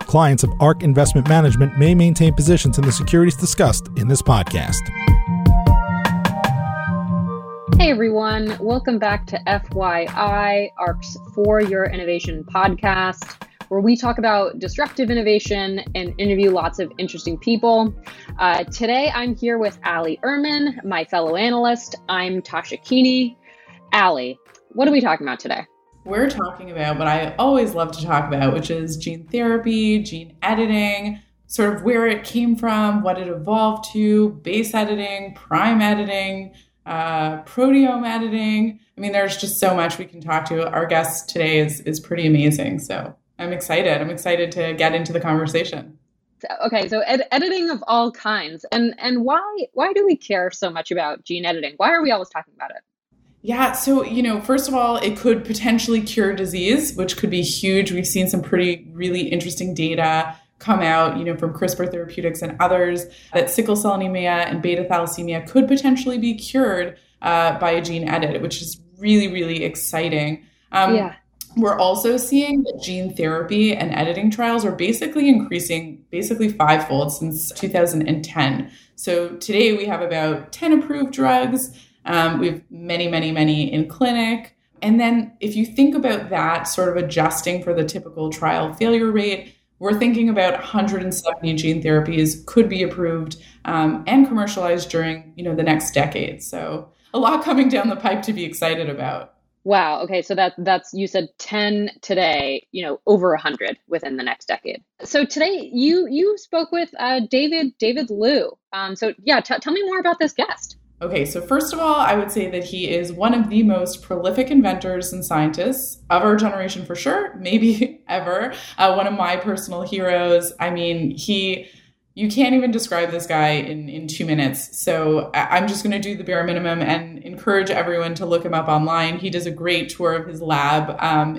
Clients of ARK Investment Management may maintain positions in the securities discussed in this podcast. Hey everyone, welcome back to FYI, ARK's 4-Year Innovation Podcast, where we talk about disruptive innovation and interview lots of interesting people. Today I'm here with Ali Ehrman, my fellow analyst. I'm Tasha Keeney. Ali, what are we talking about today? We're talking about what I always love to talk about, which is gene therapy, gene editing, sort of where it came from, what it evolved to, base editing, prime editing, proteome editing. I mean, there's just so much we can talk to. Our guest today is pretty amazing. So I'm excited. I'm excited to get into the conversation. Okay, so editing of all kinds. And why do we care so much about gene editing? Why are we always talking about it? Yeah. So, first of all, it could potentially cure disease, which could be huge. We've seen some really interesting data come out, from CRISPR Therapeutics and others that sickle cell anemia and beta thalassemia could potentially be cured by a gene edit, which is really, really exciting. We're also seeing that gene therapy and editing trials are basically increasing fivefold since 2010. So today we have about 10 approved drugs. We have many in clinic. And then if you think about that sort of adjusting for the typical trial failure rate, we're thinking about 170 gene therapies could be approved and commercialized during, the next decade. So a lot coming down the pipe to be excited about. Wow. Okay. So that's, you said 10 today, over 100 within the next decade. So today you spoke with David Liu. Tell me more about this guest. Okay, so first of all, I would say that he is one of the most prolific inventors and scientists of our generation for sure, maybe ever. One of my personal heroes. I mean, you can't even describe this guy in 2 minutes. So I'm just going to do the bare minimum and encourage everyone to look him up online. He does a great tour of his lab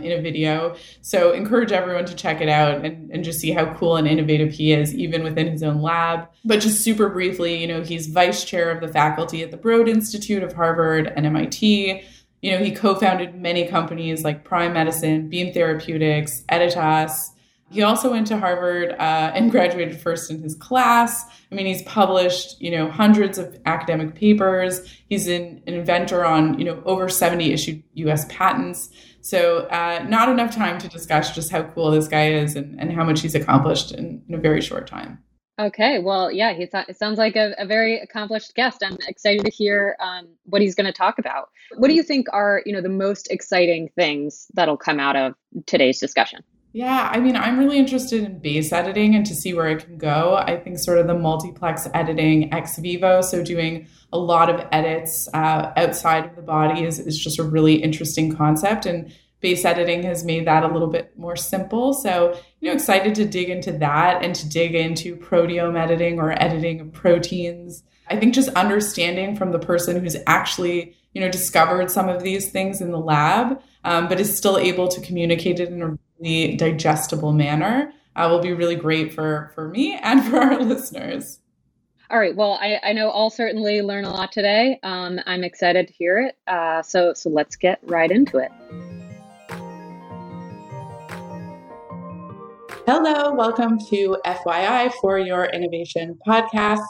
in a video. So encourage everyone to check it out and just see how cool and innovative he is, even within his own lab. But just super briefly, he's vice chair of the faculty at the Broad Institute of Harvard and MIT. He co-founded many companies like Prime Medicine, Beam Therapeutics, Editas. He also went to Harvard and graduated first in his class. I mean, he's published, hundreds of academic papers. He's an inventor on, over 70 issued U.S. patents. So not enough time to discuss just how cool this guy is and how much he's accomplished in a very short time. Okay. Well, yeah, it sounds like a very accomplished guest. I'm excited to hear what he's going to talk about. What do you think are, the most exciting things that'll come out of today's discussion? Yeah, I mean, I'm really interested in base editing and to see where it can go. I think sort of the multiplex editing ex vivo, so doing a lot of edits outside of the body is just a really interesting concept. And base editing has made that a little bit more simple. So, excited to dig into that and to dig into proteome editing or editing of proteins. I think just understanding from the person who's actually, discovered some of these things in the lab, but is still able to communicate it in a really digestible manner will be really great for me and for our listeners. All right. Well, I know I'll certainly learn a lot today. I'm excited to hear it. So let's get right into it. Hello, welcome to FYI for your Innovation Podcast.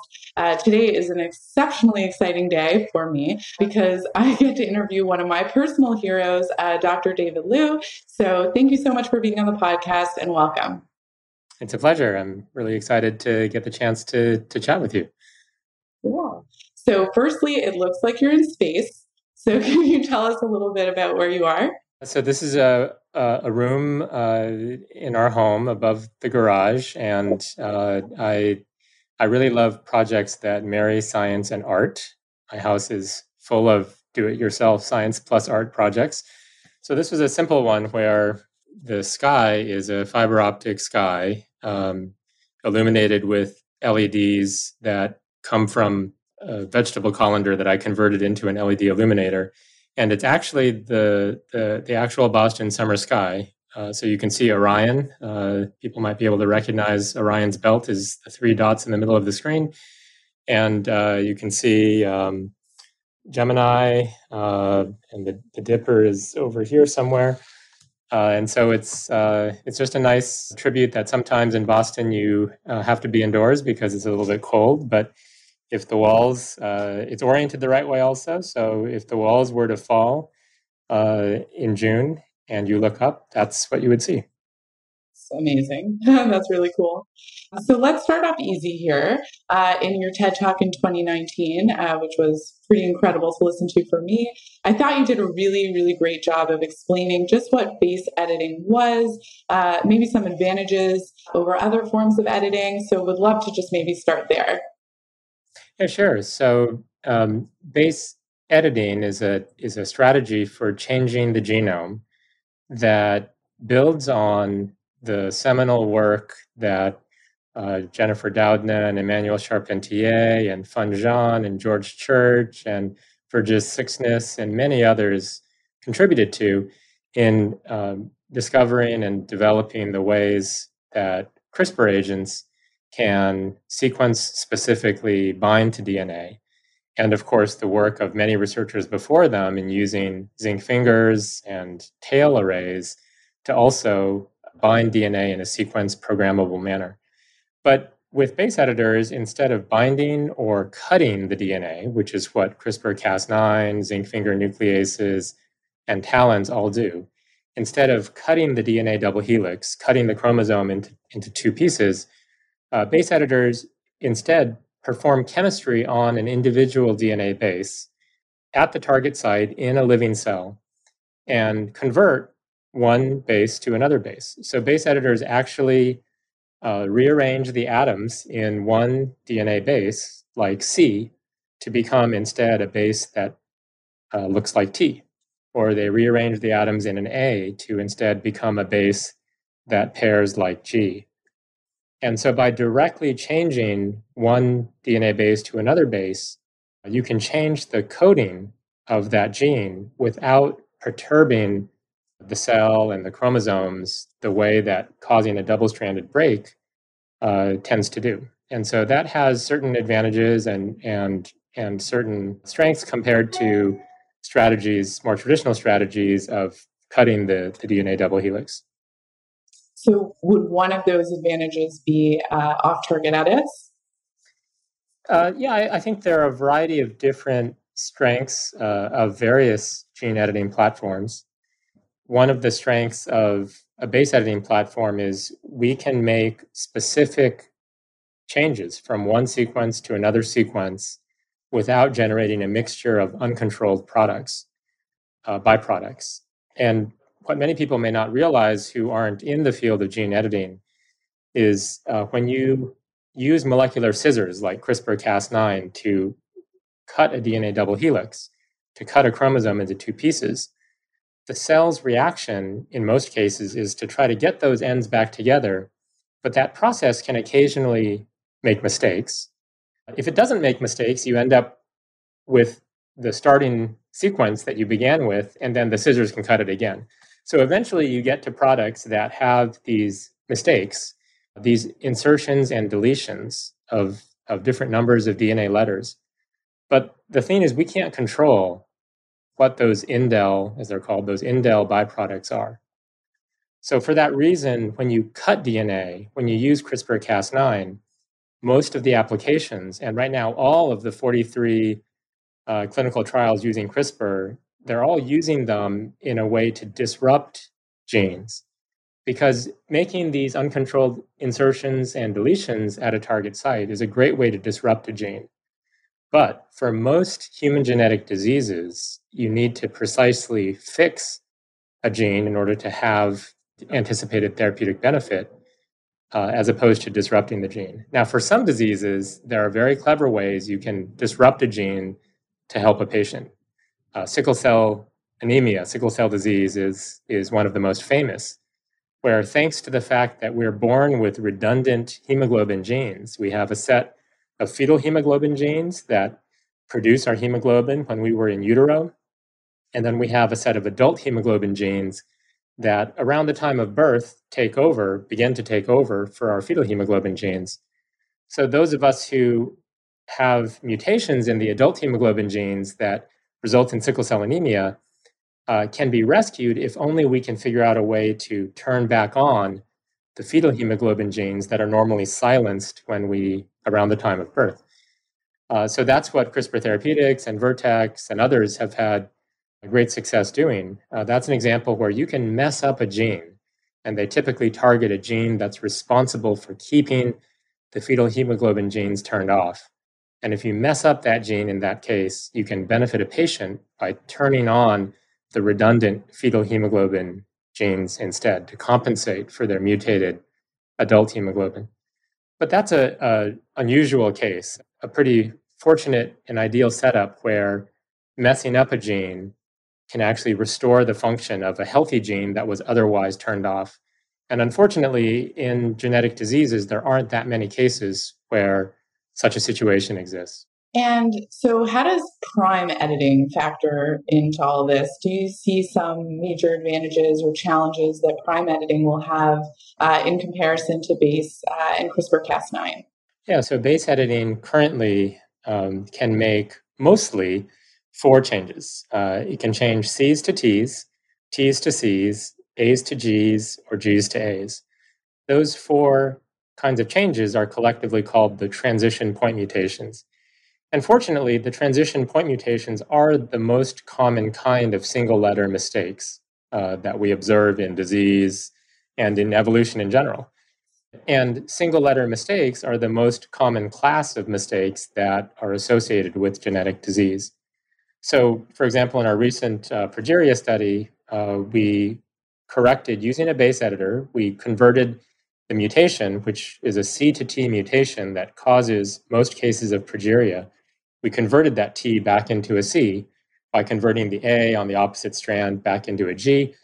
Today is an exceptionally exciting day for me because I get to interview one of my personal heroes, Dr. David Liu. So thank you so much for being on the podcast and welcome. It's a pleasure. I'm really excited to get the chance to chat with you. Cool. So firstly, it looks like you're in space. So can you tell us a little bit about where you are? So this is a room in our home above the garage, and I really love projects that marry science and art. My house is full of do-it-yourself science plus art projects. So this was a simple one where the sky is a fiber optic sky illuminated with LEDs that come from a vegetable colander that I converted into an LED illuminator. And it's actually the actual Boston summer sky. So you can see Orion. People might be able to recognize Orion's belt is the three dots in the middle of the screen. And you can see Gemini, and the Dipper is over here somewhere. And so it's just a nice tribute that sometimes in Boston you have to be indoors because it's a little bit cold. But if the walls, it's oriented the right way also. So if the walls were to fall in June and you look up, that's what you would see. It's amazing. That's really cool. So let's start off easy here. In your TED Talk in 2019, which was pretty incredible to listen to for me, I thought you did a really, really great job of explaining just what base editing was, maybe some advantages over other forms of editing. So would love to just maybe start there. Yeah, sure. So base editing is a strategy for changing the genome that builds on the seminal work that Jennifer Doudna and Emmanuel Charpentier and Fun Zhang and George Church and Verghese Sixness and many others contributed to in discovering and developing the ways that CRISPR agents can sequence specifically bind to DNA. And of course, the work of many researchers before them in using zinc fingers and tail arrays to also bind DNA in a sequence programmable manner. But with base editors, instead of binding or cutting the DNA, which is what CRISPR-Cas9, zinc finger nucleases, and TALENs all do, instead of cutting the DNA double helix, cutting the chromosome into two pieces, base editors instead perform chemistry on an individual DNA base at the target site in a living cell and convert one base to another base. So base editors actually rearrange the atoms in one DNA base, like C, to become instead a base that looks like T. Or they rearrange the atoms in an A to instead become a base that pairs like G. And so by directly changing one DNA base to another base, you can change the coding of that gene without perturbing the cell and the chromosomes the way that causing a double-stranded break tends to do. And so that has certain advantages and certain strengths compared to strategies, more traditional strategies of cutting the DNA double helix. So would one of those advantages be off-target edits? Yeah, I think there are a variety of different strengths of various gene editing platforms. One of the strengths of a base editing platform is we can make specific changes from one sequence to another sequence without generating a mixture of uncontrolled products, byproducts. And what many people may not realize who aren't in the field of gene editing is when you use molecular scissors like CRISPR-Cas9 to cut a DNA double helix, to cut a chromosome into two pieces, the cell's reaction in most cases is to try to get those ends back together, but that process can occasionally make mistakes. If it doesn't make mistakes, you end up with the starting sequence that you began with, and then the scissors can cut it again. So eventually you get to products that have these mistakes, these insertions and deletions of different numbers of DNA letters. But the thing is, we can't control what those indel, as they're called, those indel byproducts are. So for that reason, when you cut DNA, when you use CRISPR-Cas9, most of the applications, and right now all of the 43 clinical trials using CRISPR, they're all using them in a way to disrupt genes, because making these uncontrolled insertions and deletions at a target site is a great way to disrupt a gene. But for most human genetic diseases, you need to precisely fix a gene in order to have anticipated therapeutic benefit, as opposed to disrupting the gene. Now, for some diseases, there are very clever ways you can disrupt a gene to help a patient. Sickle cell anemia, sickle cell disease is one of the most famous, where thanks to the fact that we're born with redundant hemoglobin genes, we have a set of fetal hemoglobin genes that produce our hemoglobin when we were in utero. And then we have a set of adult hemoglobin genes that around the time of birth begin to take over for our fetal hemoglobin genes. So those of us who have mutations in the adult hemoglobin genes that result in sickle cell anemia can be rescued if only we can figure out a way to turn back on the fetal hemoglobin genes that are normally silenced around the time of birth. So that's what CRISPR Therapeutics and Vertex and others have had great success doing. That's an example where you can mess up a gene, and they typically target a gene that's responsible for keeping the fetal hemoglobin genes turned off. And if you mess up that gene in that case, you can benefit a patient by turning on the redundant fetal hemoglobin genes instead to compensate for their mutated adult hemoglobin. But that's an unusual case, a pretty fortunate and ideal setup where messing up a gene can actually restore the function of a healthy gene that was otherwise turned off. And unfortunately, in genetic diseases, there aren't that many cases where such a situation exists. And so how does prime editing factor into all this? Do you see some major advantages or challenges that prime editing will have in comparison to BASE and CRISPR-Cas9? Yeah, so BASE editing currently can make mostly 4 changes. It can change C's to T's, T's to C's, A's to G's, or G's to A's. Those 4 kinds of changes are collectively called the transition point mutations. And fortunately, the transition point mutations are the most common kind of single letter mistakes that we observe in disease and in evolution in general. And single letter mistakes are the most common class of mistakes that are associated with genetic disease. So, for example, in our recent progeria study, we corrected using a base editor. We converted the mutation, which is a C to T mutation that causes most cases of progeria. We converted that T back into a C by converting the A on the opposite strand back into a G.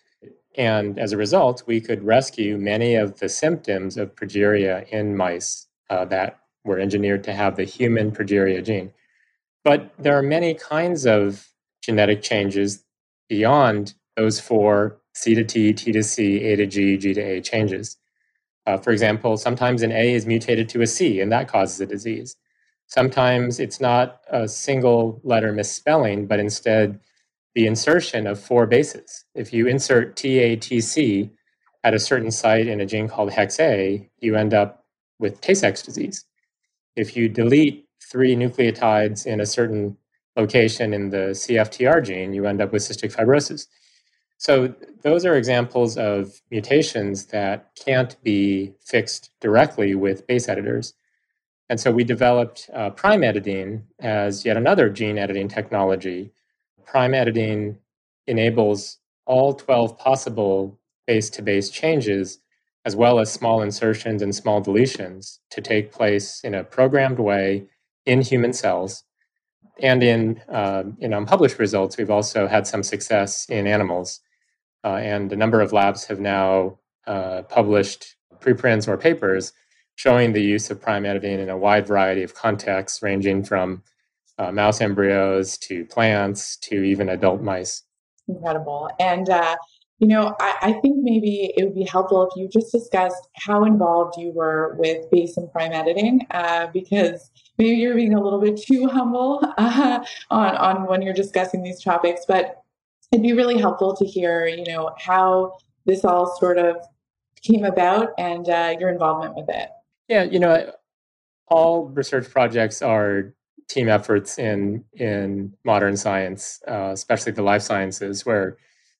And as a result, we could rescue many of the symptoms of progeria in mice that were engineered to have the human progeria gene. But there are many kinds of genetic changes beyond those 4 C to T, T to C, A to G, G to A changes. For example, sometimes an A is mutated to a C, and that causes a disease. Sometimes it's not a single letter misspelling, but instead the insertion of 4 bases. If you insert TATC at a certain site in a gene called hex A, you end up with Tay-Sachs disease. If you delete 3 nucleotides in a certain location in the CFTR gene, you end up with cystic fibrosis. So those are examples of mutations that can't be fixed directly with base editors. And so we developed prime editing as yet another gene editing technology. Prime editing enables all 12 possible base-to-base changes, as well as small insertions and small deletions, to take place in a programmed way in human cells. And in unpublished results, we've also had some success in animals. And a number of labs have now published preprints or papers showing the use of prime editing in a wide variety of contexts, ranging from mouse embryos to plants to even adult mice. Incredible. And I think maybe it would be helpful if you just discussed how involved you were with base and prime editing, because maybe you're being a little bit too humble on when you're discussing these topics. But it'd be really helpful to hear, how this all sort of came about and your involvement with it. Yeah, all research projects are team efforts in modern science, especially the life sciences, where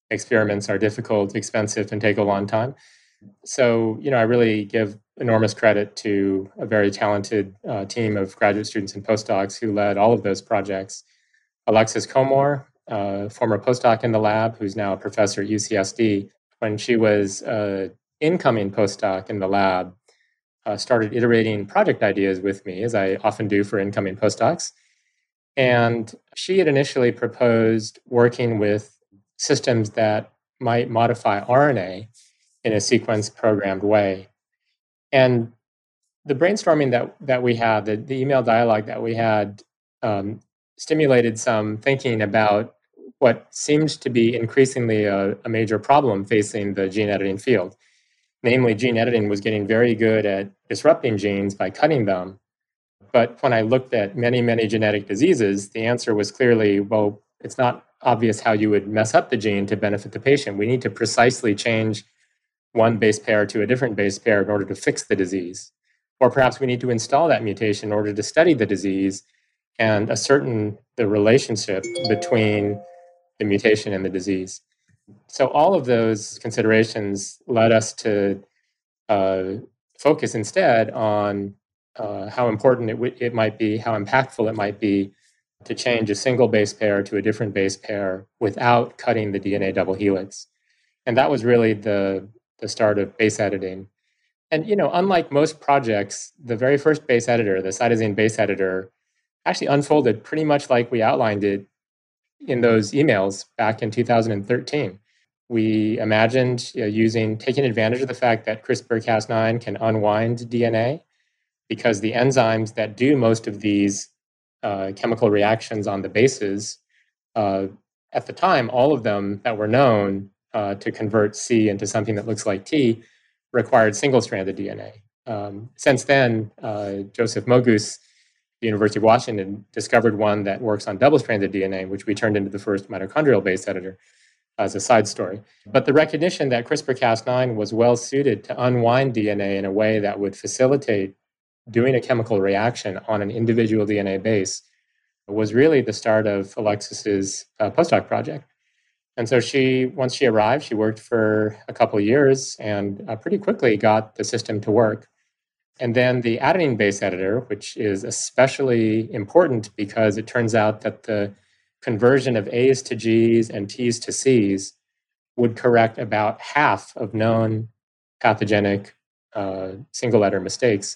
experiments are difficult, expensive, and take a long time. So, I really give enormous credit to a very talented team of graduate students and postdocs who led all of those projects. Alexis Comor former postdoc in the lab, who's now a professor at UCSD, when she was an incoming postdoc in the lab, started iterating project ideas with me, as I often do for incoming postdocs. And she had initially proposed working with systems that might modify RNA in a sequence-programmed way. And the brainstorming that we had, the email dialogue that we had, stimulated some thinking about what seems to be increasingly a major problem facing the gene editing field. Namely, gene editing was getting very good at disrupting genes by cutting them. But when I looked at many, many genetic diseases, the answer was clearly, well, it's not obvious how you would mess up the gene to benefit the patient. We need to precisely change one base pair to a different base pair in order to fix the disease. Or perhaps we need to install that mutation in order to study the disease and ascertain the relationship between the mutation and the disease. So all of those considerations led us to focus instead on how important it might be, how impactful it might be to change a single base pair to a different base pair without cutting the DNA double helix. And that was really the start of base editing. And, you know, unlike most projects, the very first base editor, the cytosine base editor, actually unfolded pretty much like we outlined it in those emails back in 2013. We imagined taking advantage of the fact that CRISPR-Cas9 can unwind DNA, because the enzymes that do most of these chemical reactions on the bases, at the time, all of them that were known to convert C into something that looks like T, required single-stranded DNA. Since then, Joseph Mogus, the University of Washington, discovered one that works on double-stranded DNA, which we turned into the first mitochondrial base editor, as a side story. But the recognition that CRISPR-Cas9 was well-suited to unwind DNA in a way that would facilitate doing a chemical reaction on an individual DNA base was really the start of Alexis's postdoc project. And so once she arrived, she worked for a couple of years and pretty quickly got the system to work. And then the adenine base editor, which is especially important because it turns out that the conversion of A's to G's and T's to C's would correct about half of known pathogenic single-letter mistakes.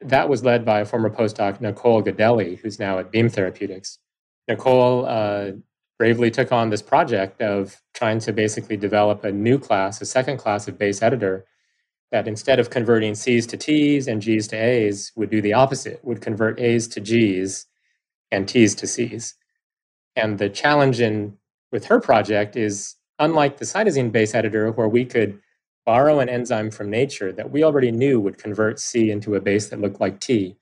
That was led by a former postdoc, Nicole Gaudelli, who's now at Beam Therapeutics. Nicole bravely took on this project of trying to basically develop a new class, a second class of base editor, that instead of converting C's to T's and G's to A's, would do the opposite, would convert A's to G's and T's to C's. And the challenge with her project is, unlike the cytosine base editor, where we could borrow an enzyme from nature that we already knew would convert C into a base that looked like T,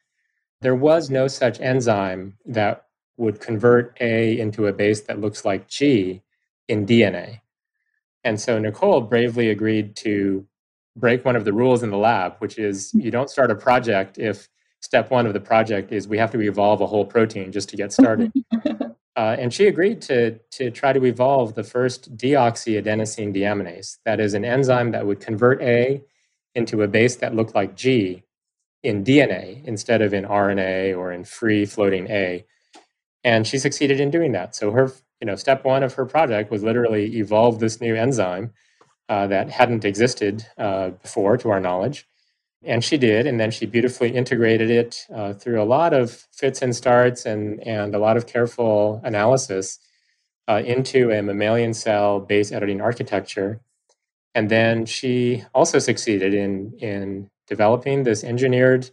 there was no such enzyme that would convert A into a base that looks like G in DNA. And so Nicole bravely agreed to break one of the rules in the lab, which is you don't start a project if step one of the project is we have to evolve a whole protein just to get started. And she agreed to try to evolve the first deoxyadenosine deaminase. That is an enzyme that would convert A into a base that looked like G in DNA instead of in RNA or in free-floating A. And she succeeded in doing that. So her, step one of her project was literally evolve this new enzyme that hadn't existed before, to our knowledge. And she did, and then she beautifully integrated it through a lot of fits and starts and a lot of careful analysis into a mammalian cell base editing architecture. And then she also succeeded in developing this engineered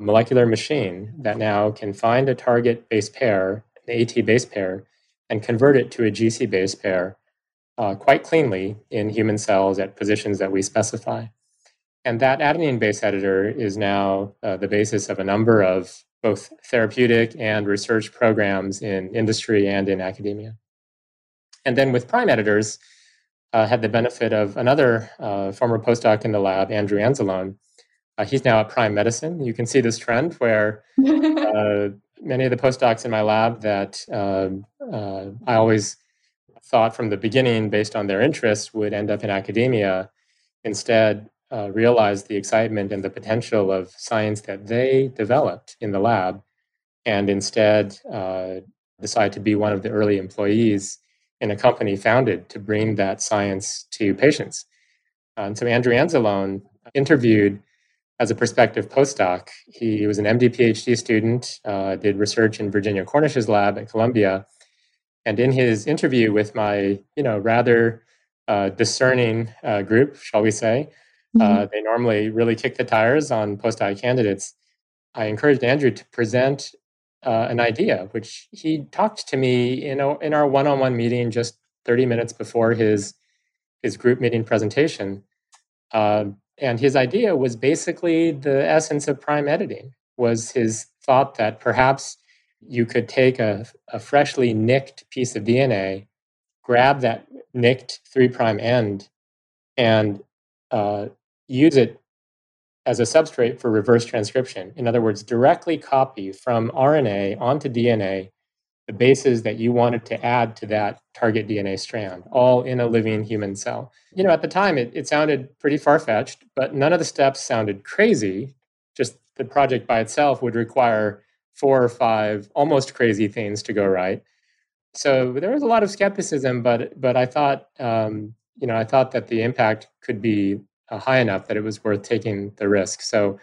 molecular machine that now can find a target base pair, an AT base pair, and convert it to a GC base pair quite cleanly in human cells at positions that we specify. And that adenine base editor is now the basis of a number of both therapeutic and research programs in industry and in academia. And then with prime editors, had the benefit of another former postdoc in the lab, Andrew Anzalone. He's now at Prime Medicine. You can see this trend where many of the postdocs in my lab that I always thought from the beginning, based on their interests, would end up in academia, instead realized the excitement and the potential of science that they developed in the lab, and instead decided to be one of the early employees in a company founded to bring that science to patients. And so Andrew Anzalone interviewed as a prospective postdoc. He was an MD PhD student, did research in Virginia Cornish's lab at Columbia. And in his interview with my, rather discerning group, shall we say, they normally really kick the tires on postdoc candidates, I encouraged Andrew to present an idea, which he talked to me in our one-on-one meeting just 30 minutes before his group meeting presentation. And his idea was basically the essence of prime editing, was his thought that perhaps you could take a freshly nicked piece of DNA, grab that nicked 3' end, and use it as a substrate for reverse transcription. In other words, directly copy from RNA onto DNA the bases that you wanted to add to that target DNA strand, all in a living human cell. At the time, it sounded pretty far-fetched, but none of the steps sounded crazy. Just the project by itself would require 4 or 5 almost crazy things to go right. So there was a lot of skepticism, but I thought, I thought that the impact could be high enough that it was worth taking the risk. So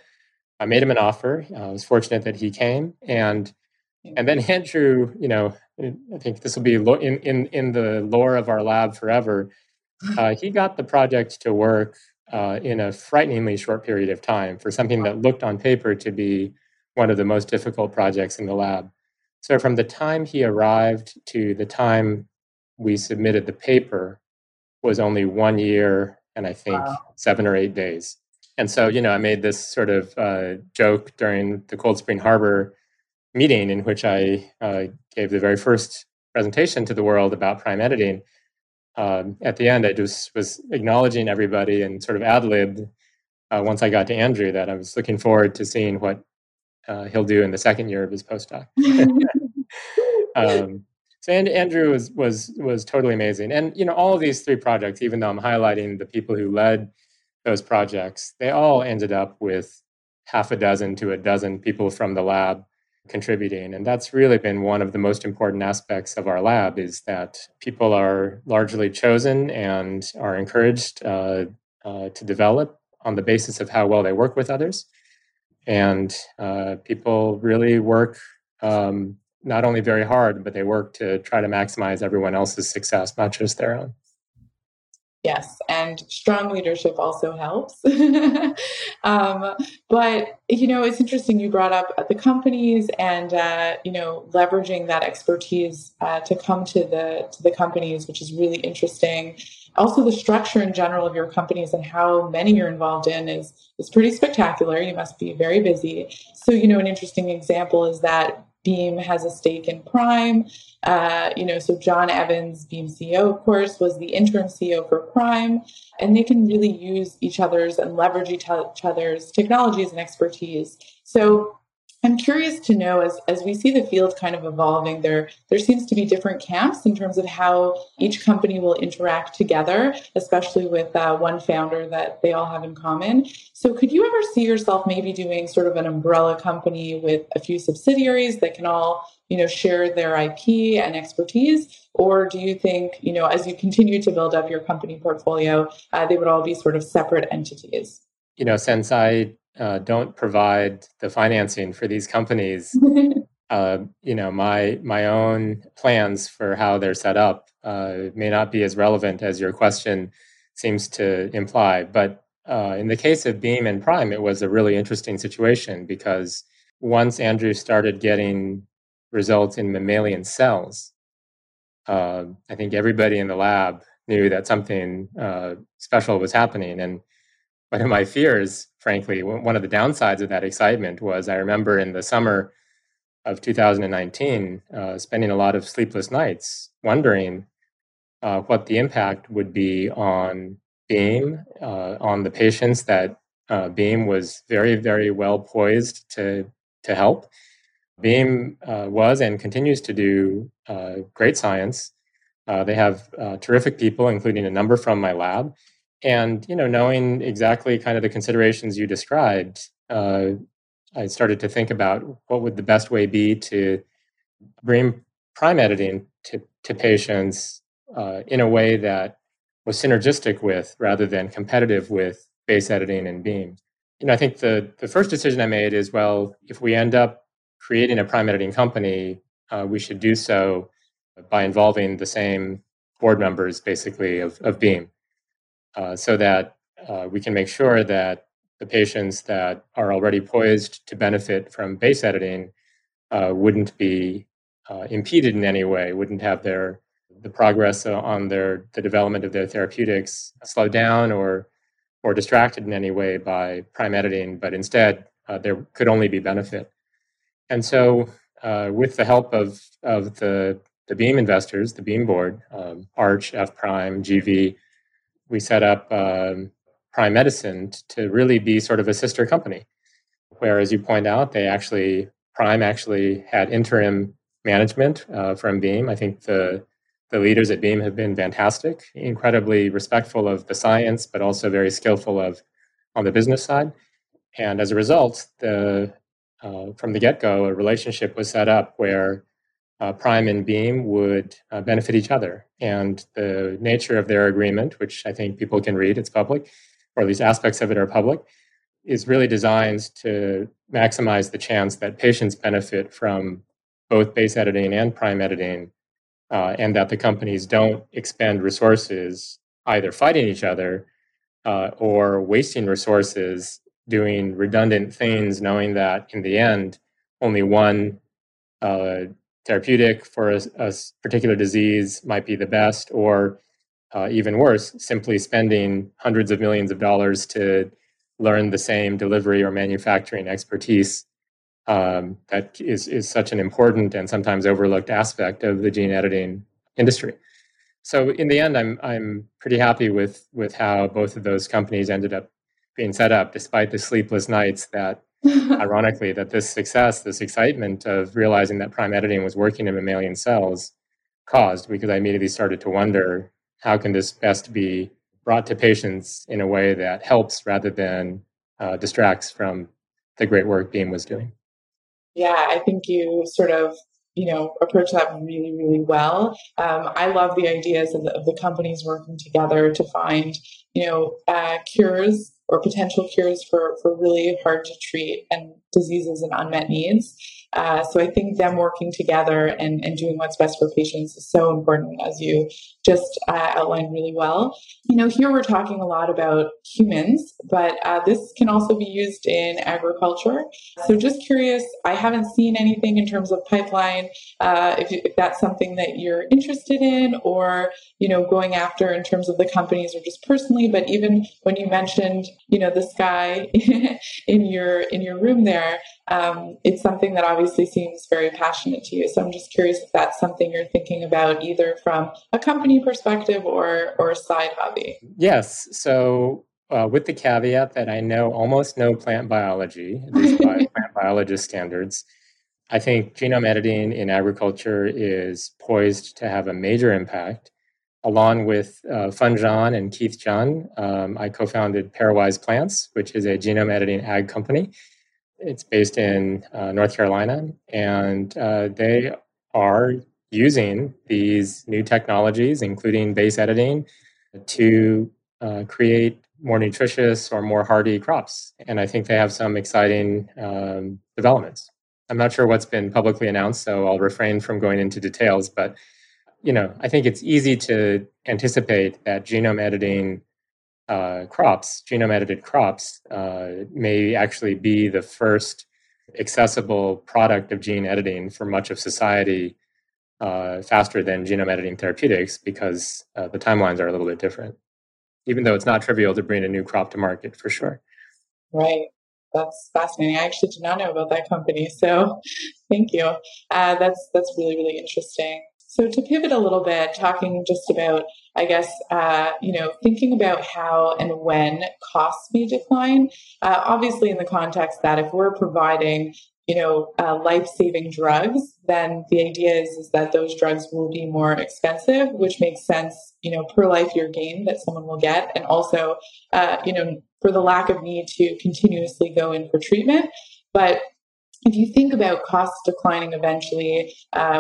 I made him an offer. I was fortunate that he came, and then Andrew, I think this will be in the lore of our lab forever. He got the project to work in a frighteningly short period of time for something that looked on paper to be one of the most difficult projects in the lab. So from the time he arrived to the time we submitted the paper was only 1 year. And I think 7 or 8 days. And so, I made this sort of joke during the Cold Spring Harbor meeting in which I gave the very first presentation to the world about prime editing. At the end, I just was acknowledging everybody and sort of ad-libbed once I got to Andrew that I was looking forward to seeing what he'll do in the second year of his postdoc. So Andrew was totally amazing. And, all of these 3 projects, even though I'm highlighting the people who led those projects, they all ended up with 6 to 12 people from the lab contributing. And that's really been one of the most important aspects of our lab, is that people are largely chosen and are encouraged to develop on the basis of how well they work with others. And people really work not only very hard, but they work to try to maximize everyone else's success, not just their own. Yes, and strong leadership also helps. But, it's interesting you brought up the companies and, leveraging that expertise to come to the companies, which is really interesting. Also, the structure in general of your companies and how many you're involved in is pretty spectacular. You must be very busy. So, an interesting example is that Beam has a stake in Prime. So John Evans, Beam CEO, of course, was the interim CEO for Prime, and they can really use each other's and leverage each other's technologies and expertise. So I'm curious to know, as we see the field kind of evolving, there seems to be different camps in terms of how each company will interact together, especially with one founder that they all have in common. So could you ever see yourself maybe doing sort of an umbrella company with a few subsidiaries that can all, share their IP and expertise? Or do you think, as you continue to build up your company portfolio, they would all be sort of separate entities? Since I don't provide the financing for these companies, my own plans for how they're set up may not be as relevant as your question seems to imply. But in the case of Beam and Prime, it was a really interesting situation, because once Andrew started getting results in mammalian cells, I think everybody in the lab knew that something special was happening. And one of my fears, frankly, one of the downsides of that excitement was, I remember in the summer of 2019, spending a lot of sleepless nights wondering what the impact would be on Beam, on the patients that Beam was very, very well poised to help. Beam was and continues to do great science. They have terrific people, including a number from my lab. And, knowing exactly kind of the considerations you described, I started to think about what would the best way be to bring prime editing to patients in a way that was synergistic with rather than competitive with base editing and Beam. You know, I think the first decision I made is, well, if we end up creating a prime editing company, we should do so by involving the same board members, basically, of Beam, so that we can make sure that the patients that are already poised to benefit from base editing wouldn't be impeded in any way, wouldn't have the progress on the development of their therapeutics slowed down or distracted in any way by prime editing, but instead there could only be benefit. And so with the help of the Beam investors, the Beam board, Arch, F Prime, GV, we set up Prime Medicine to really be sort of a sister company, where, as you point out, Prime actually had interim management from Beam. I think the leaders at Beam have been fantastic, incredibly respectful of the science, but also very skillful on the business side. And as a result, from the get-go, a relationship was set up where Prime and Beam would benefit each other. And the nature of their agreement, which I think people can read, it's public, or at least aspects of it are public, is really designed to maximize the chance that patients benefit from both base editing and prime editing, and that the companies don't expend resources either fighting each other or wasting resources doing redundant things, knowing that in the end, only one therapeutic for a particular disease might be the best, or even worse, simply spending hundreds of millions of dollars to learn the same delivery or manufacturing expertise that is such an important and sometimes overlooked aspect of the gene editing industry. So in the end, I'm pretty happy with how both of those companies ended up being set up, despite the sleepless nights that, ironically, that this success, this excitement of realizing that prime editing was working in mammalian cells caused, because I immediately started to wonder, how can this best be brought to patients in a way that helps rather than distracts from the great work Beam was doing? Yeah, I think you sort of, approach that really, really well. I love the ideas of the companies working together to find, cures or potential cures for really hard to treat and diseases and unmet needs. So I think them working together and doing what's best for patients is so important, as you just outlined really well. Here we're talking a lot about humans, but this can also be used in agriculture. So just curious, I haven't seen anything in terms of pipeline, if that's something that you're interested in or, going after in terms of the companies or just personally, but even when you mentioned, this guy in your room there, it's something that obviously seems very passionate to you. So I'm just curious if that's something you're thinking about, either from a company perspective or a side hobby. Yes. So with the caveat that I know almost no plant biology, at least by plant biologist standards, I think genome editing in agriculture is poised to have a major impact. Along with Fun Zhang and Keith Chun, I co-founded Pairwise Plants, which is a genome editing ag company. It's based in North Carolina, and they are using these new technologies, including base editing, to create more nutritious or more hardy crops. And I think they have some exciting developments. I'm not sure what's been publicly announced, so I'll refrain from going into details. But, I think it's easy to anticipate that genome editing genome edited crops may actually be the first accessible product of gene editing for much of society, faster than genome editing therapeutics, because the timelines are a little bit different, even though it's not trivial to bring a new crop to market, for sure. Right. That's fascinating. I actually did not know about that company, so thank you. That's really, really interesting. So to pivot a little bit, talking just about, I guess, thinking about how and when costs may decline, obviously in the context that if we're providing, life-saving drugs, then the idea is that those drugs will be more expensive, which makes sense, per life year gain that someone will get. And also, for the lack of need to continuously go in for treatment. But if you think about costs declining eventually,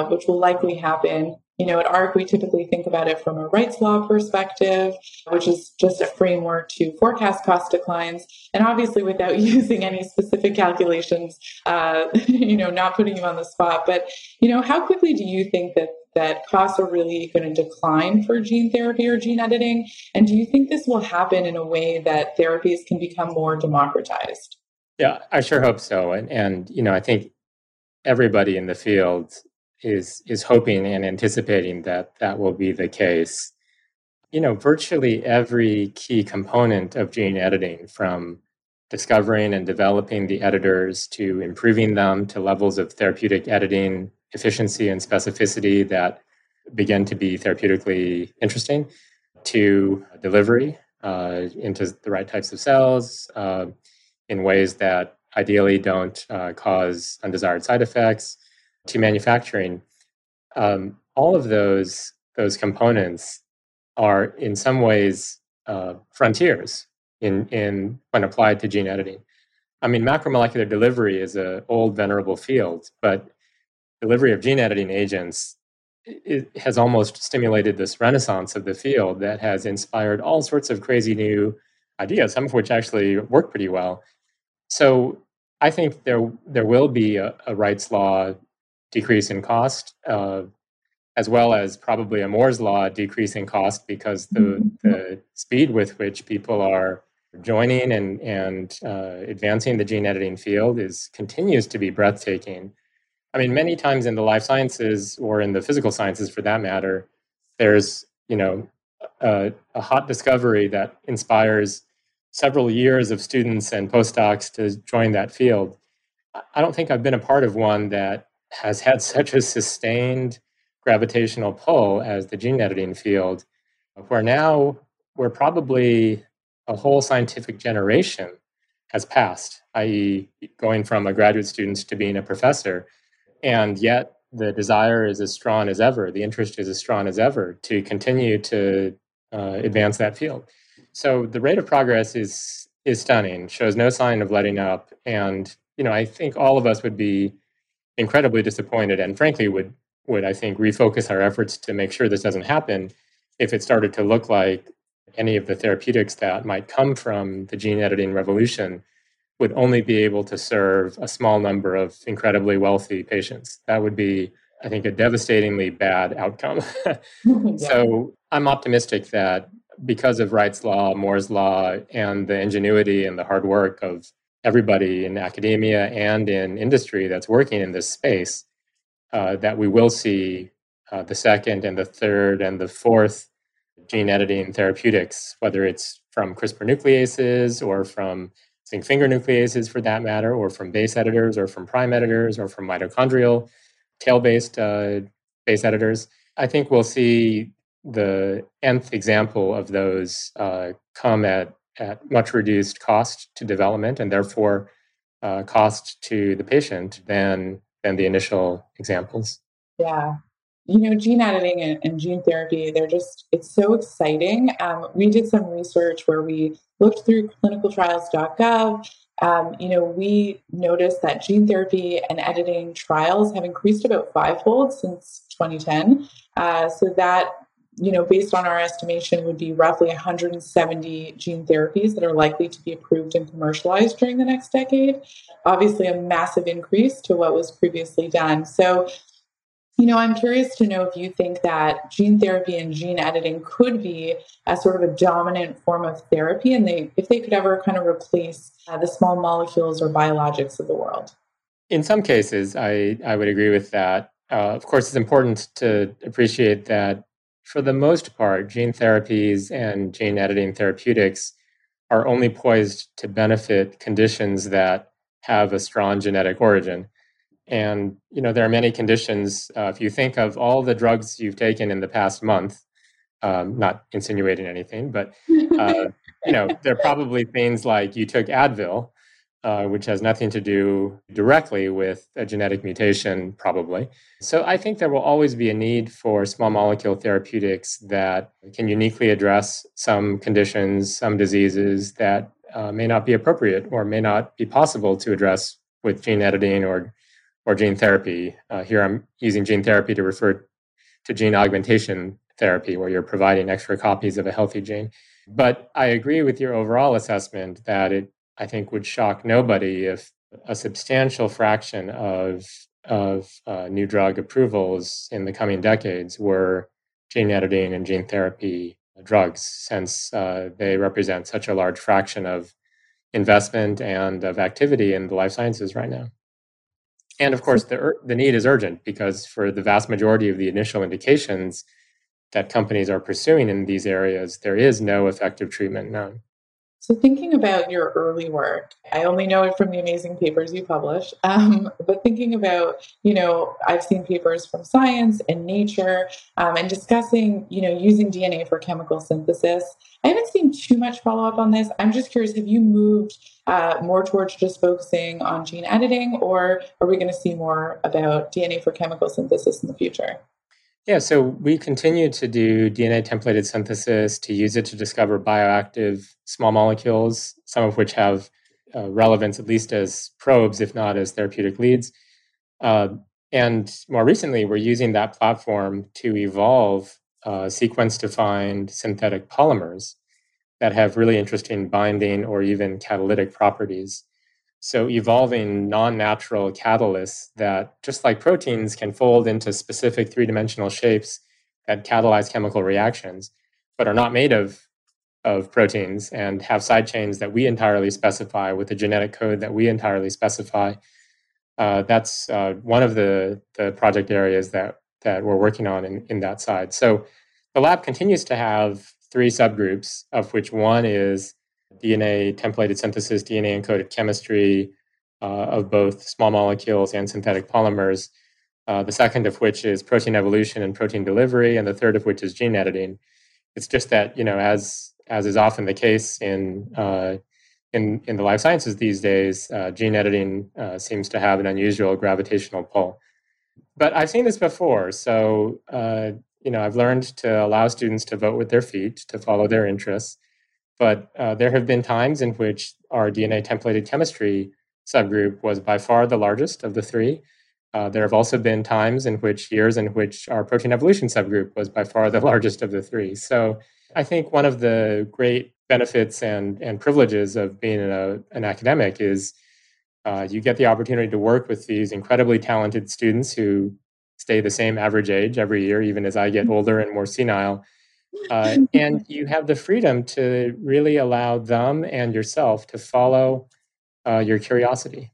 which will likely happen, you know, at ARC, we typically think about it from a Wright's Law perspective, which is just a framework to forecast cost declines. And obviously without using any specific calculations, you know, not putting you on the spot, but, you know, how quickly do you think that costs are really going to decline for gene therapy or gene editing? And do you think this will happen in a way that therapies can become more democratized? Yeah, I sure hope so. And you know, I think everybody in the field is hoping and anticipating that that will be the case. You know, virtually every key component of gene editing, from discovering and developing the editors to improving them to levels of therapeutic editing efficiency and specificity that begin to be therapeutically interesting, to delivery into the right types of cells in ways that ideally don't cause undesired side effects, to manufacturing, all of those components are in some ways frontiers in when applied to gene editing. I mean, macromolecular delivery is an old, venerable field, but delivery of gene editing agents, it has almost stimulated this renaissance of the field that has inspired all sorts of crazy new ideas, some of which actually work pretty well. So I think there will be a Wright's Law decrease in cost, as well as probably a Moore's Law decrease in cost, because the speed with which people are joining and advancing the gene editing field continues to be breathtaking. I mean, many times in the life sciences, or in the physical sciences for that matter, there's, you know, a hot discovery that inspires several years of students and postdocs to join that field. I don't think I've been a part of one that has had such a sustained gravitational pull as the gene editing field, where now we're probably a whole scientific generation has passed, i.e. going from a graduate student to being a professor. And yet the desire is as strong as ever, the interest is as strong as ever to continue to advance that field. So the rate of progress is stunning, shows no sign of letting up. And, you know, I think all of us would be incredibly disappointed, and frankly would I think refocus our efforts to make sure this doesn't happen if it started to look like any of the therapeutics that might come from the gene editing revolution would only be able to serve a small number of incredibly wealthy patients. That would be, I think, a devastatingly bad outcome. So I'm optimistic that because of Wright's Law, Moore's Law, and the ingenuity and the hard work of everybody in academia and in industry that's working in this space, that we will see the second and the third and the fourth gene editing therapeutics, whether it's from CRISPR nucleases or from zinc finger nucleases for that matter, or from base editors, or from prime editors, or from mitochondrial tail-based base editors. I think we'll see the nth example of those come at much reduced cost to development, and therefore cost to the patient than the initial examples. Yeah. You know, gene editing and gene therapy, it's so exciting. We did some research where we looked through clinicaltrials.gov. You know, we noticed that gene therapy and editing trials have increased about fivefold since 2010. So that, you know, based on our estimation, would be roughly 170 gene therapies that are likely to be approved and commercialized during the next decade. Obviously, a massive increase to what was previously done. So, you know, I'm curious to know if you think that gene therapy and gene editing could be a sort of a dominant form of therapy, and if they could ever kind of replace the small molecules or biologics of the world. In some cases, I would agree with that. Of course, it's important to appreciate that for the most part, gene therapies and gene editing therapeutics are only poised to benefit conditions that have a strong genetic origin. And, you know, there are many conditions. If you think of all the drugs you've taken in the past month, not insinuating anything, but, you know, there are probably things like you took Advil, which has nothing to do directly with a genetic mutation, probably. So I think there will always be a need for small molecule therapeutics that can uniquely address some conditions, some diseases that may not be appropriate or may not be possible to address with gene editing or or gene therapy. Here I'm using gene therapy to refer to gene augmentation therapy, where you're providing extra copies of a healthy gene. But I agree with your overall assessment that it, I think, would shock nobody if a substantial fraction of new drug approvals in the coming decades were gene editing and gene therapy drugs, since they represent such a large fraction of investment and of activity in the life sciences right now. And of course, the need is urgent, because for the vast majority of the initial indications that companies are pursuing in these areas, there is no effective treatment known. So thinking about your early work, I only know it from the amazing papers you publish, but thinking about, you know, I've seen papers from Science and Nature and discussing, you know, using DNA for chemical synthesis. I haven't seen too much follow-up on this. I'm just curious, have you moved more towards just focusing on gene editing, or are we going to see more about DNA for chemical synthesis in the future? Yeah, so we continue to do DNA templated synthesis, to use it to discover bioactive small molecules, some of which have relevance at least as probes, if not as therapeutic leads. And more recently, we're using that platform to evolve sequence-defined synthetic polymers that have really interesting binding or even catalytic properties. So evolving non-natural catalysts that, just like proteins, can fold into specific three-dimensional shapes that catalyze chemical reactions, but are not made of proteins and have side chains that we entirely specify with a genetic code that we entirely specify. That's one of the project areas that we're working on in that side. So the lab continues to have three subgroups, of which one is DNA templated synthesis, DNA encoded chemistry of both small molecules and synthetic polymers, the second of which is protein evolution and protein delivery, and the third of which is gene editing. It's just that, you know, as is often the case in the life sciences these days, gene editing seems to have an unusual gravitational pull. But I've seen this before, so you know, I've learned to allow students to vote with their feet, to follow their interests. But there have been times in which our DNA templated chemistry subgroup was by far the largest of the three. There have also been times in which, years in which our protein evolution subgroup was by far the largest of the three. So I think one of the great benefits and privileges of being an academic is you get the opportunity to work with these incredibly talented students who stay the same average age every year, even as I get older and more senile. And you have the freedom to really allow them and yourself to follow your curiosity.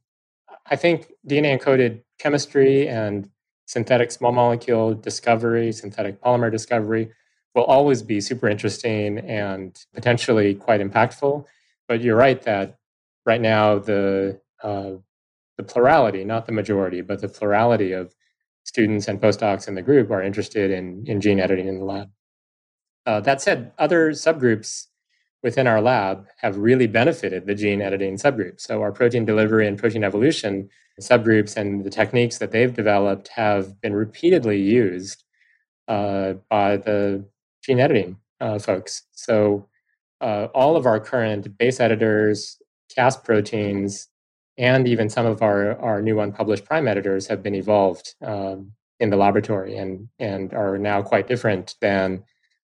I think DNA-encoded chemistry and synthetic small molecule discovery, synthetic polymer discovery, will always be super interesting and potentially quite impactful. But you're right that right now the plurality, not the majority, but the plurality of students and postdocs in the group are interested in gene editing in the lab. That said, other subgroups within our lab have really benefited the gene editing subgroup. So our protein delivery and protein evolution subgroups and the techniques that they've developed have been repeatedly used by the gene editing folks. So all of our current base editors, Cas proteins, and even some of our new unpublished prime editors have been evolved in the laboratory and are now quite different than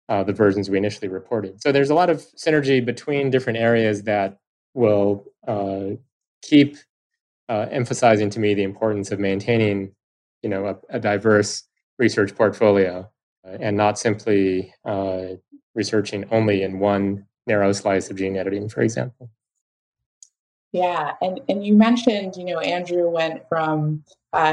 the versions we initially reported. So there's a lot of synergy between different areas that will keep emphasizing to me the importance of maintaining, you know, a diverse research portfolio and not simply researching only in one narrow slice of gene editing, for example. Yeah, and you mentioned, you know, Andrew went from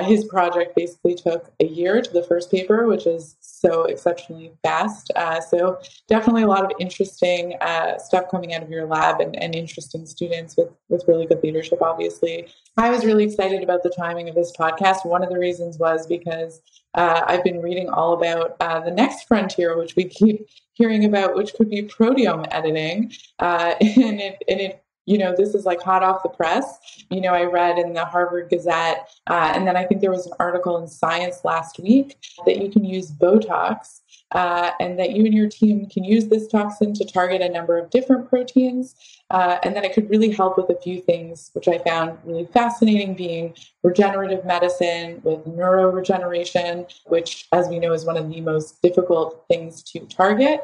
his project basically took a year to the first paper, which is so exceptionally fast. So definitely a lot of interesting stuff coming out of your lab and interesting students with really good leadership, obviously. I was really excited about the timing of this podcast. One of the reasons was because I've been reading all about the next frontier, which we keep hearing about, which could be proteome editing. And it you know, this is like hot off the press. You know, I read in the Harvard Gazette, and then I think there was an article in Science last week that you can use Botox and that you and your team can use this toxin to target a number of different proteins. And then it could really help with a few things, which I found really fascinating, being regenerative medicine with neuroregeneration, which, as we know, is one of the most difficult things to target.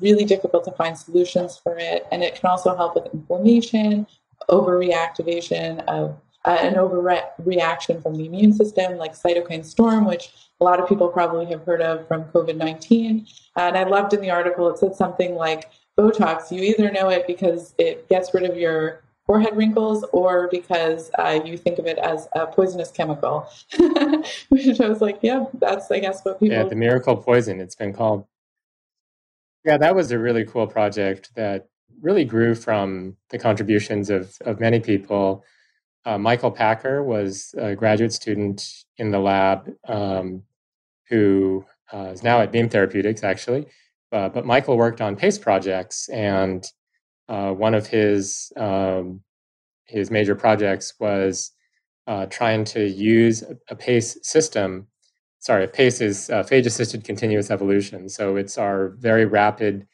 Really difficult to find solutions for it. And it can also help with inflammation, overreactivation of an overreaction from the immune system, like cytokine storm, which a lot of people probably have heard of from COVID-19. And I loved in the article, it said something like Botox, you either know it because it gets rid of your forehead wrinkles or because you think of it as a poisonous chemical, which I was like, yeah, that's, I guess, what people... Yeah, the miracle poison, it's been called. Yeah, that was a really cool project that really grew from the contributions of many people. Michael Packer was a graduate student in the lab who is now at Beam Therapeutics, actually. But Michael worked on PACE projects, and one of his major projects was trying to use a PACE system. Sorry, PACE is phage-assisted continuous evolution. So it's our very rapid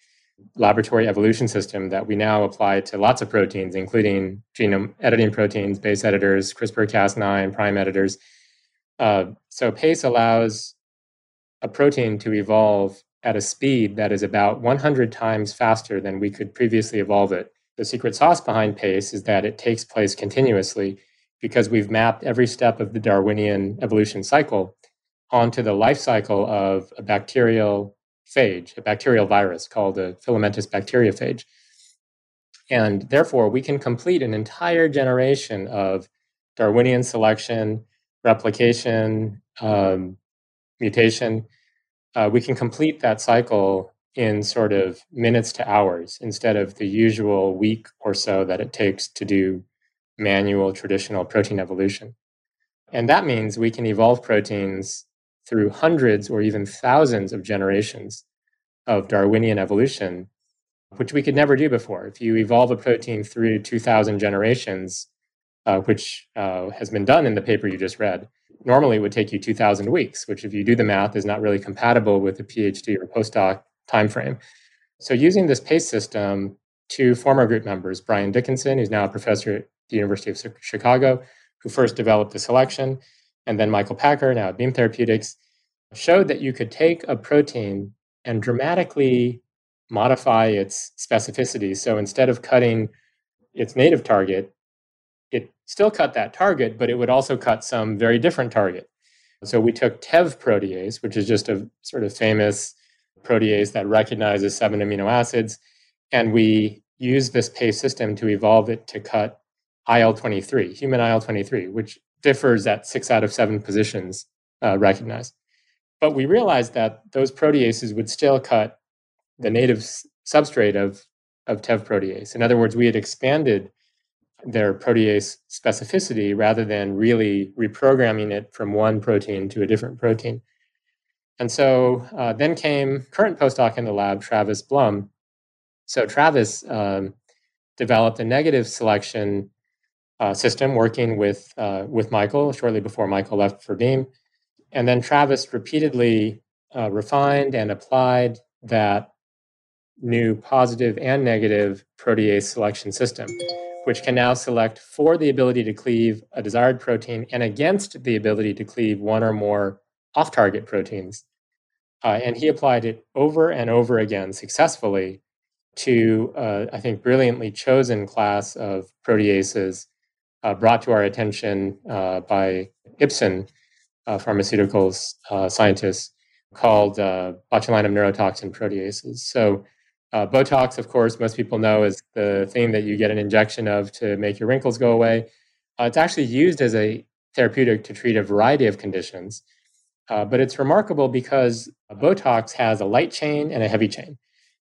laboratory evolution system that we now apply to lots of proteins, including genome editing proteins, base editors, CRISPR-Cas9, prime editors. So PACE allows a protein to evolve at a speed that is about 100 times faster than we could previously evolve it. The secret sauce behind PACE is that it takes place continuously because we've mapped every step of the Darwinian evolution cycle onto the life cycle of a bacterial phage, a bacterial virus called a filamentous bacteriophage. And therefore, we can complete an entire generation of Darwinian selection, replication, mutation. We can complete that cycle in sort of minutes to hours instead of the usual week or so that it takes to do manual traditional protein evolution. And that means we can evolve proteins through hundreds or even thousands of generations of Darwinian evolution, which we could never do before. If you evolve a protein through 2,000 generations, which has been done in the paper you just read, normally it would take you 2,000 weeks, which if you do the math is not really compatible with a PhD or postdoc timeframe. So using this PACE system, two former group members, Brian Dickinson, who's now a professor at the University of Chicago, who first developed the selection, and then Michael Packer, now at Beam Therapeutics, showed that you could take a protein and dramatically modify its specificity. So instead of cutting its native target, it still cut that target, but it would also cut some very different target. So we took TEV protease, which is just a sort of famous protease that recognizes 7 amino acids, and we used this PACE system to evolve it to cut IL-23, human IL-23, which differs at 6 out of 7 positions recognized. But we realized that those proteases would still cut the native substrate of TEV protease. In other words, we had expanded their protease specificity rather than really reprogramming it from one protein to a different protein. And so then came current postdoc in the lab, Travis Blum. So Travis developed a negative selection system working with Michael shortly before Michael left for Beam. And then Travis repeatedly refined and applied that new positive and negative protease selection system, which can now select for the ability to cleave a desired protein and against the ability to cleave one or more off-target proteins. And he applied it over and over again successfully to, I think, brilliantly chosen class of proteases brought to our attention by Ipsen pharmaceuticals scientists called botulinum neurotoxin proteases. So Botox, of course, most people know is the thing that you get an injection of to make your wrinkles go away. It's actually used as a therapeutic to treat a variety of conditions. But it's remarkable because Botox has a light chain and a heavy chain.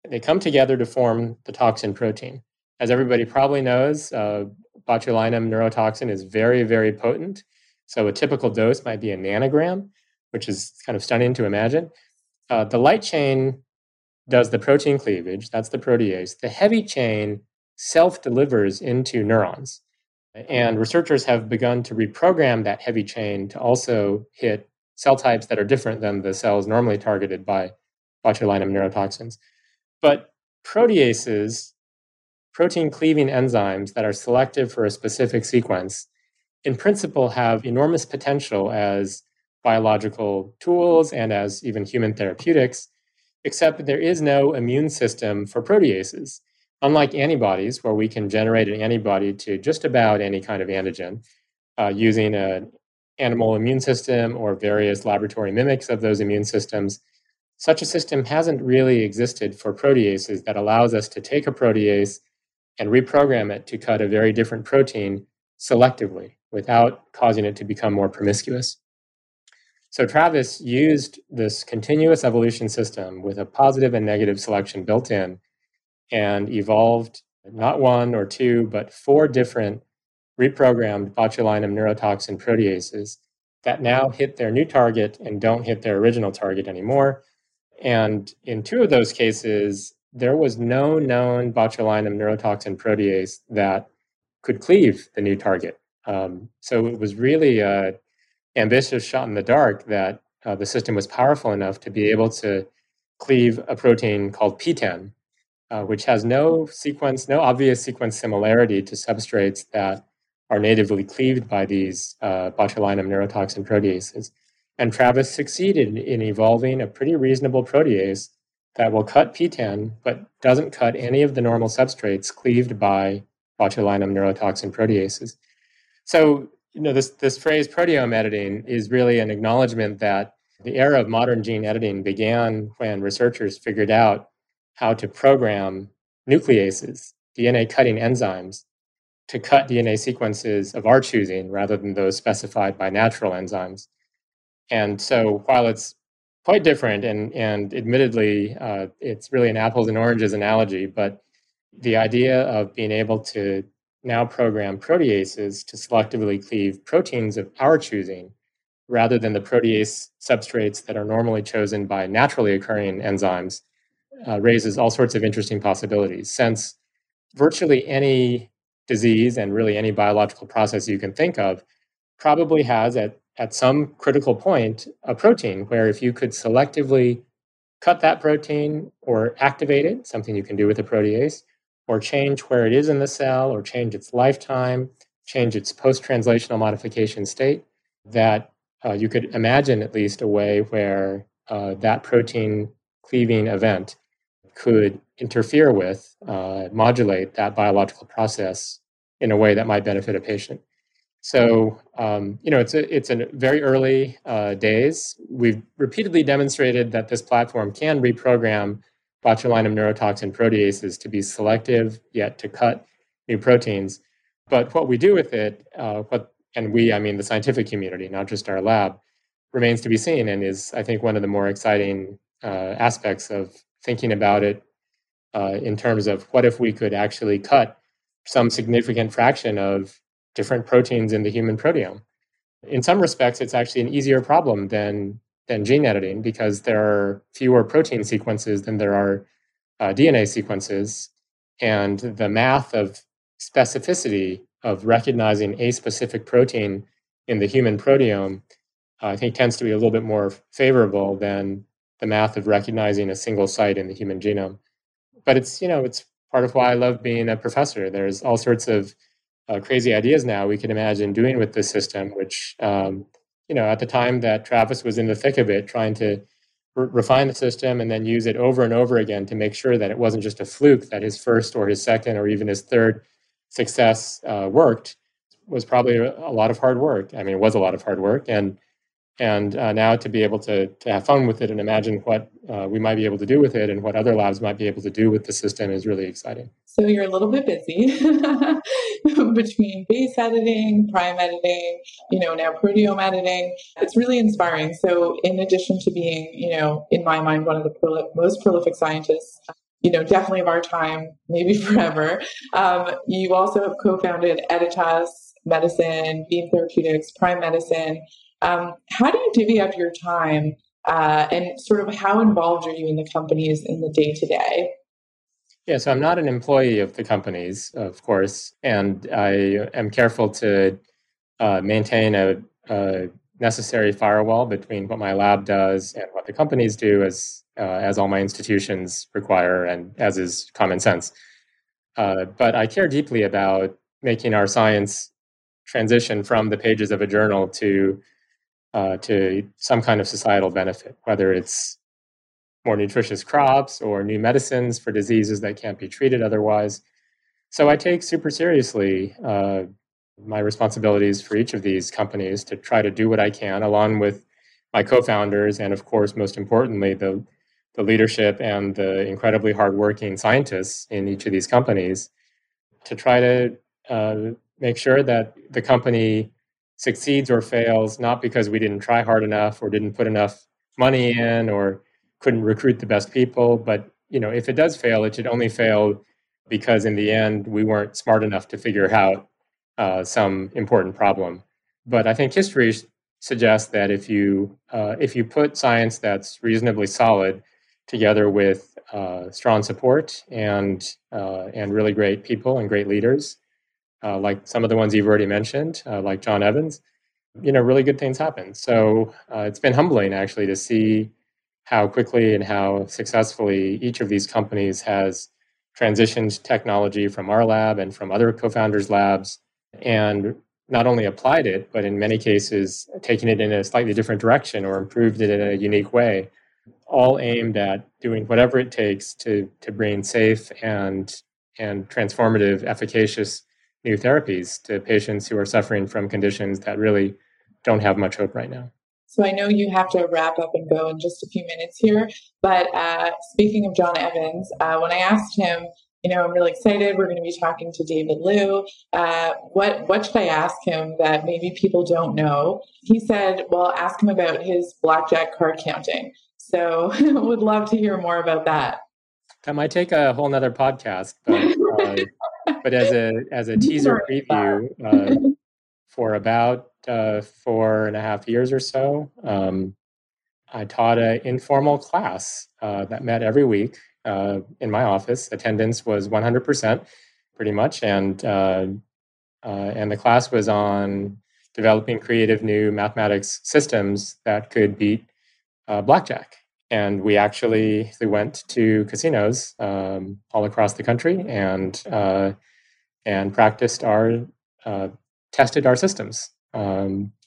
They come together to form the toxin protein. As everybody probably knows, botulinum neurotoxin is very, very potent. So a typical dose might be a nanogram, which is kind of stunning to imagine. The light chain does the protein cleavage. That's the protease. The heavy chain self-delivers into neurons. And researchers have begun to reprogram that heavy chain to also hit cell types that are different than the cells normally targeted by botulinum neurotoxins. But proteases, protein cleaving enzymes that are selective for a specific sequence, in principle have enormous potential as biological tools and as even human therapeutics, except that there is no immune system for proteases. Unlike antibodies, where we can generate an antibody to just about any kind of antigen using an animal immune system or various laboratory mimics of those immune systems, such a system hasn't really existed for proteases that allows us to take a protease and reprogram it to cut a very different protein selectively without causing it to become more promiscuous. So Travis used this continuous evolution system with a positive and negative selection built in and evolved not one or two, but four different reprogrammed botulinum neurotoxin proteases that now hit their new target and don't hit their original target anymore. And in two of those cases, there was no known botulinum neurotoxin protease that could cleave the new target. So it was really an ambitious shot in the dark that the system was powerful enough to be able to cleave a protein called PTEN, which has no obvious sequence similarity to substrates that are natively cleaved by these botulinum neurotoxin proteases. And Travis succeeded in evolving a pretty reasonable protease that will cut PTEN, but doesn't cut any of the normal substrates cleaved by botulinum neurotoxin proteases. So, you know, this phrase proteome editing is really an acknowledgement that the era of modern gene editing began when researchers figured out how to program nucleases, DNA cutting enzymes, to cut DNA sequences of our choosing rather than those specified by natural enzymes. And so while it's quite different and admittedly, it's really an apples and oranges analogy, but the idea of being able to now program proteases to selectively cleave proteins of our choosing rather than the protease substrates that are normally chosen by naturally occurring enzymes raises all sorts of interesting possibilities, since virtually any disease and really any biological process you can think of probably has at some critical point, a protein where if you could selectively cut that protein or activate it, something you can do with a protease, or change where it is in the cell, or change its lifetime, change its post-translational modification state, that you could imagine at least a way where that protein cleaving event could interfere with, modulate that biological process in a way that might benefit a patient. So, you know, it's a very early days. We've repeatedly demonstrated that this platform can reprogram botulinum neurotoxin proteases to be selective, yet to cut new proteins. But what we do with it, and we, I mean the scientific community, not just our lab, remains to be seen and is, I think, one of the more exciting aspects of thinking about it in terms of what if we could actually cut some significant fraction of different proteins in the human proteome. In some respects, it's actually an easier problem than gene editing because there are fewer protein sequences than there are DNA sequences. And the math of specificity of recognizing a specific protein in the human proteome, I think tends to be a little bit more favorable than the math of recognizing a single site in the human genome. But it's, you know, it's part of why I love being a professor. There's all sorts of crazy ideas now we can imagine doing with this system, which, you know, at the time that Travis was in the thick of it, trying to refine the system and then use it over and over again to make sure that it wasn't just a fluke that his first or his second or even his third success worked, was probably a lot of hard work. I mean, it was a lot of hard work. And now to be able to have fun with it and imagine what we might be able to do with it and what other labs might be able to do with the system is really exciting. So you're a little bit busy between base editing, prime editing, you know, now proteome editing. It's really inspiring. So in addition to being, you know, in my mind, one of the most prolific scientists, you know, definitely of our time, maybe forever, you also have co-founded Editas, Medicine, Beam Therapeutics, Prime Medicine. How do you divvy up your time and sort of how involved are you in the companies in the day-to-day? Yeah, so I'm not an employee of the companies, of course, and I am careful to maintain a necessary firewall between what my lab does and what the companies do, as all my institutions require and as is common sense. But I care deeply about making our science transition from the pages of a journal to some kind of societal benefit, whether it's more nutritious crops or new medicines for diseases that can't be treated otherwise. So I take super seriously my responsibilities for each of these companies to try to do what I can, along with my co-founders and, of course, most importantly, the leadership and the incredibly hardworking scientists in each of these companies, to try to make sure that the company succeeds or fails, not because we didn't try hard enough or didn't put enough money in or couldn't recruit the best people. But, you know, if it does fail, it should only fail because in the end, we weren't smart enough to figure out some important problem. But I think history suggests that if you put science that's reasonably solid together with strong support and really great people and great leaders, like some of the ones you've already mentioned, like John Evans, you know, really good things happen. So it's been humbling, actually, to see how quickly and how successfully each of these companies has transitioned technology from our lab and from other co-founders' labs, and not only applied it, but in many cases, taken it in a slightly different direction or improved it in a unique way, all aimed at doing whatever it takes to bring safe and transformative, efficacious new therapies to patients who are suffering from conditions that really don't have much hope right now. So I know you have to wrap up and go in just a few minutes here, but speaking of John Evans, when I asked him, you know, I'm really excited, we're going to be talking to David Liu, what should I ask him that maybe people don't know? He said, well, ask him about his blackjack card counting. So would love to hear more about that. That might take a whole nother podcast, but, but as a teaser preview, for about 4.5 years or so, I taught an informal class that met every week in my office. Attendance was 100%, pretty much, and the class was on developing creative new mathematics systems that could beat blackjack. And we actually went to casinos all across the country and practiced our tested our systems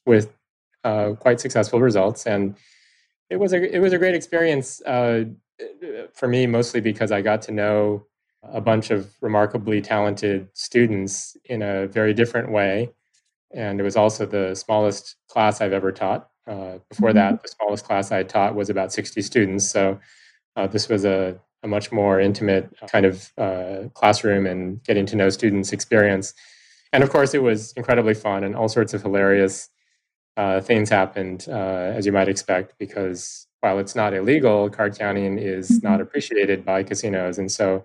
with quite successful results, and it was a great experience for me, mostly because I got to know a bunch of remarkably talented students in a very different way, and it was also the smallest class I've ever taught. Before that, the smallest class I taught was about 60 students. So this was a much more intimate kind of classroom and getting to know students experience. And of course, it was incredibly fun, and all sorts of hilarious things happened, as you might expect, because while it's not illegal, card counting is not appreciated by casinos. And so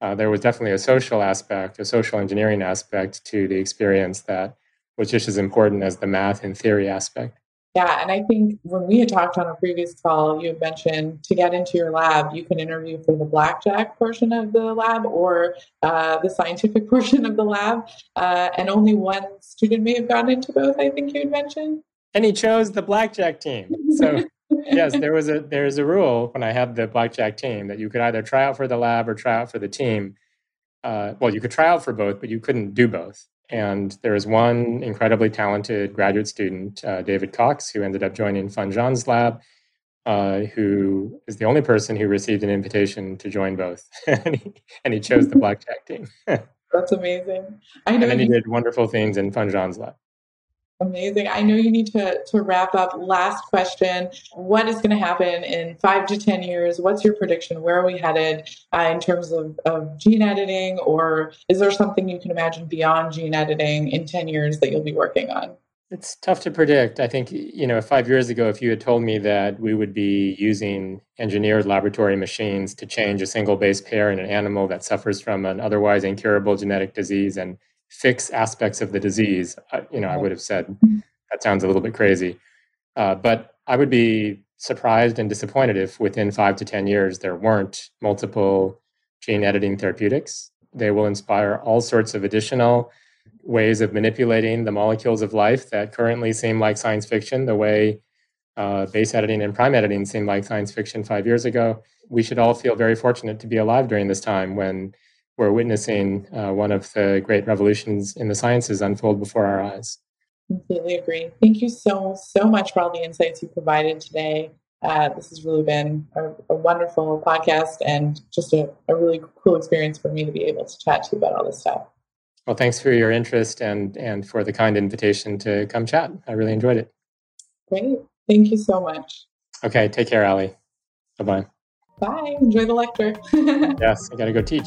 there was definitely a social aspect, a social engineering aspect to the experience that was just as important as the math and theory aspect. Yeah, and I think when we had talked on a previous call, you had mentioned to get into your lab, you can interview for the blackjack portion of the lab or the scientific portion of the lab. And only one student may have gotten into both, I think you had mentioned. And he chose the blackjack team. So yes, there is a rule when I had the blackjack team that you could either try out for the lab or try out for the team. Well, you could try out for both, but you couldn't do both. And there is one incredibly talented graduate student, David Cox, who ended up joining Fun Zhang's lab, who is the only person who received an invitation to join both. and he chose the blackjack team. That's amazing. I know, and then he did wonderful things in Fun Zhang's lab. Amazing. I know you need to wrap up. Last question. What is going to happen in 5 to 10 years? What's your prediction? Where are we headed in terms of gene editing? Or is there something you can imagine beyond gene editing in 10 years that you'll be working on? It's tough to predict. I think, you know, 5 years ago, if you had told me that we would be using engineered laboratory machines to change a single base pair in an animal that suffers from an otherwise incurable genetic disease and fix aspects of the disease, you know, I would have said that sounds a little bit crazy. But I would be surprised and disappointed if within 5 to 10 years there weren't multiple gene editing therapeutics. They will inspire all sorts of additional ways of manipulating the molecules of life that currently seem like science fiction, the way base editing and prime editing seemed like science fiction 5 years ago. We should all feel very fortunate to be alive during this time when we're witnessing one of the great revolutions in the sciences unfold before our eyes. Completely agree. Thank you so much for all the insights you provided today. This has really been a wonderful podcast and just a really cool experience for me to be able to chat to you about all this stuff. Well, thanks for your interest and for the kind invitation to come chat. I really enjoyed it. Great. Thank you so much. Okay. Take care, Ali. Bye-bye. Bye. Enjoy the lecture. Yes. I got to go teach.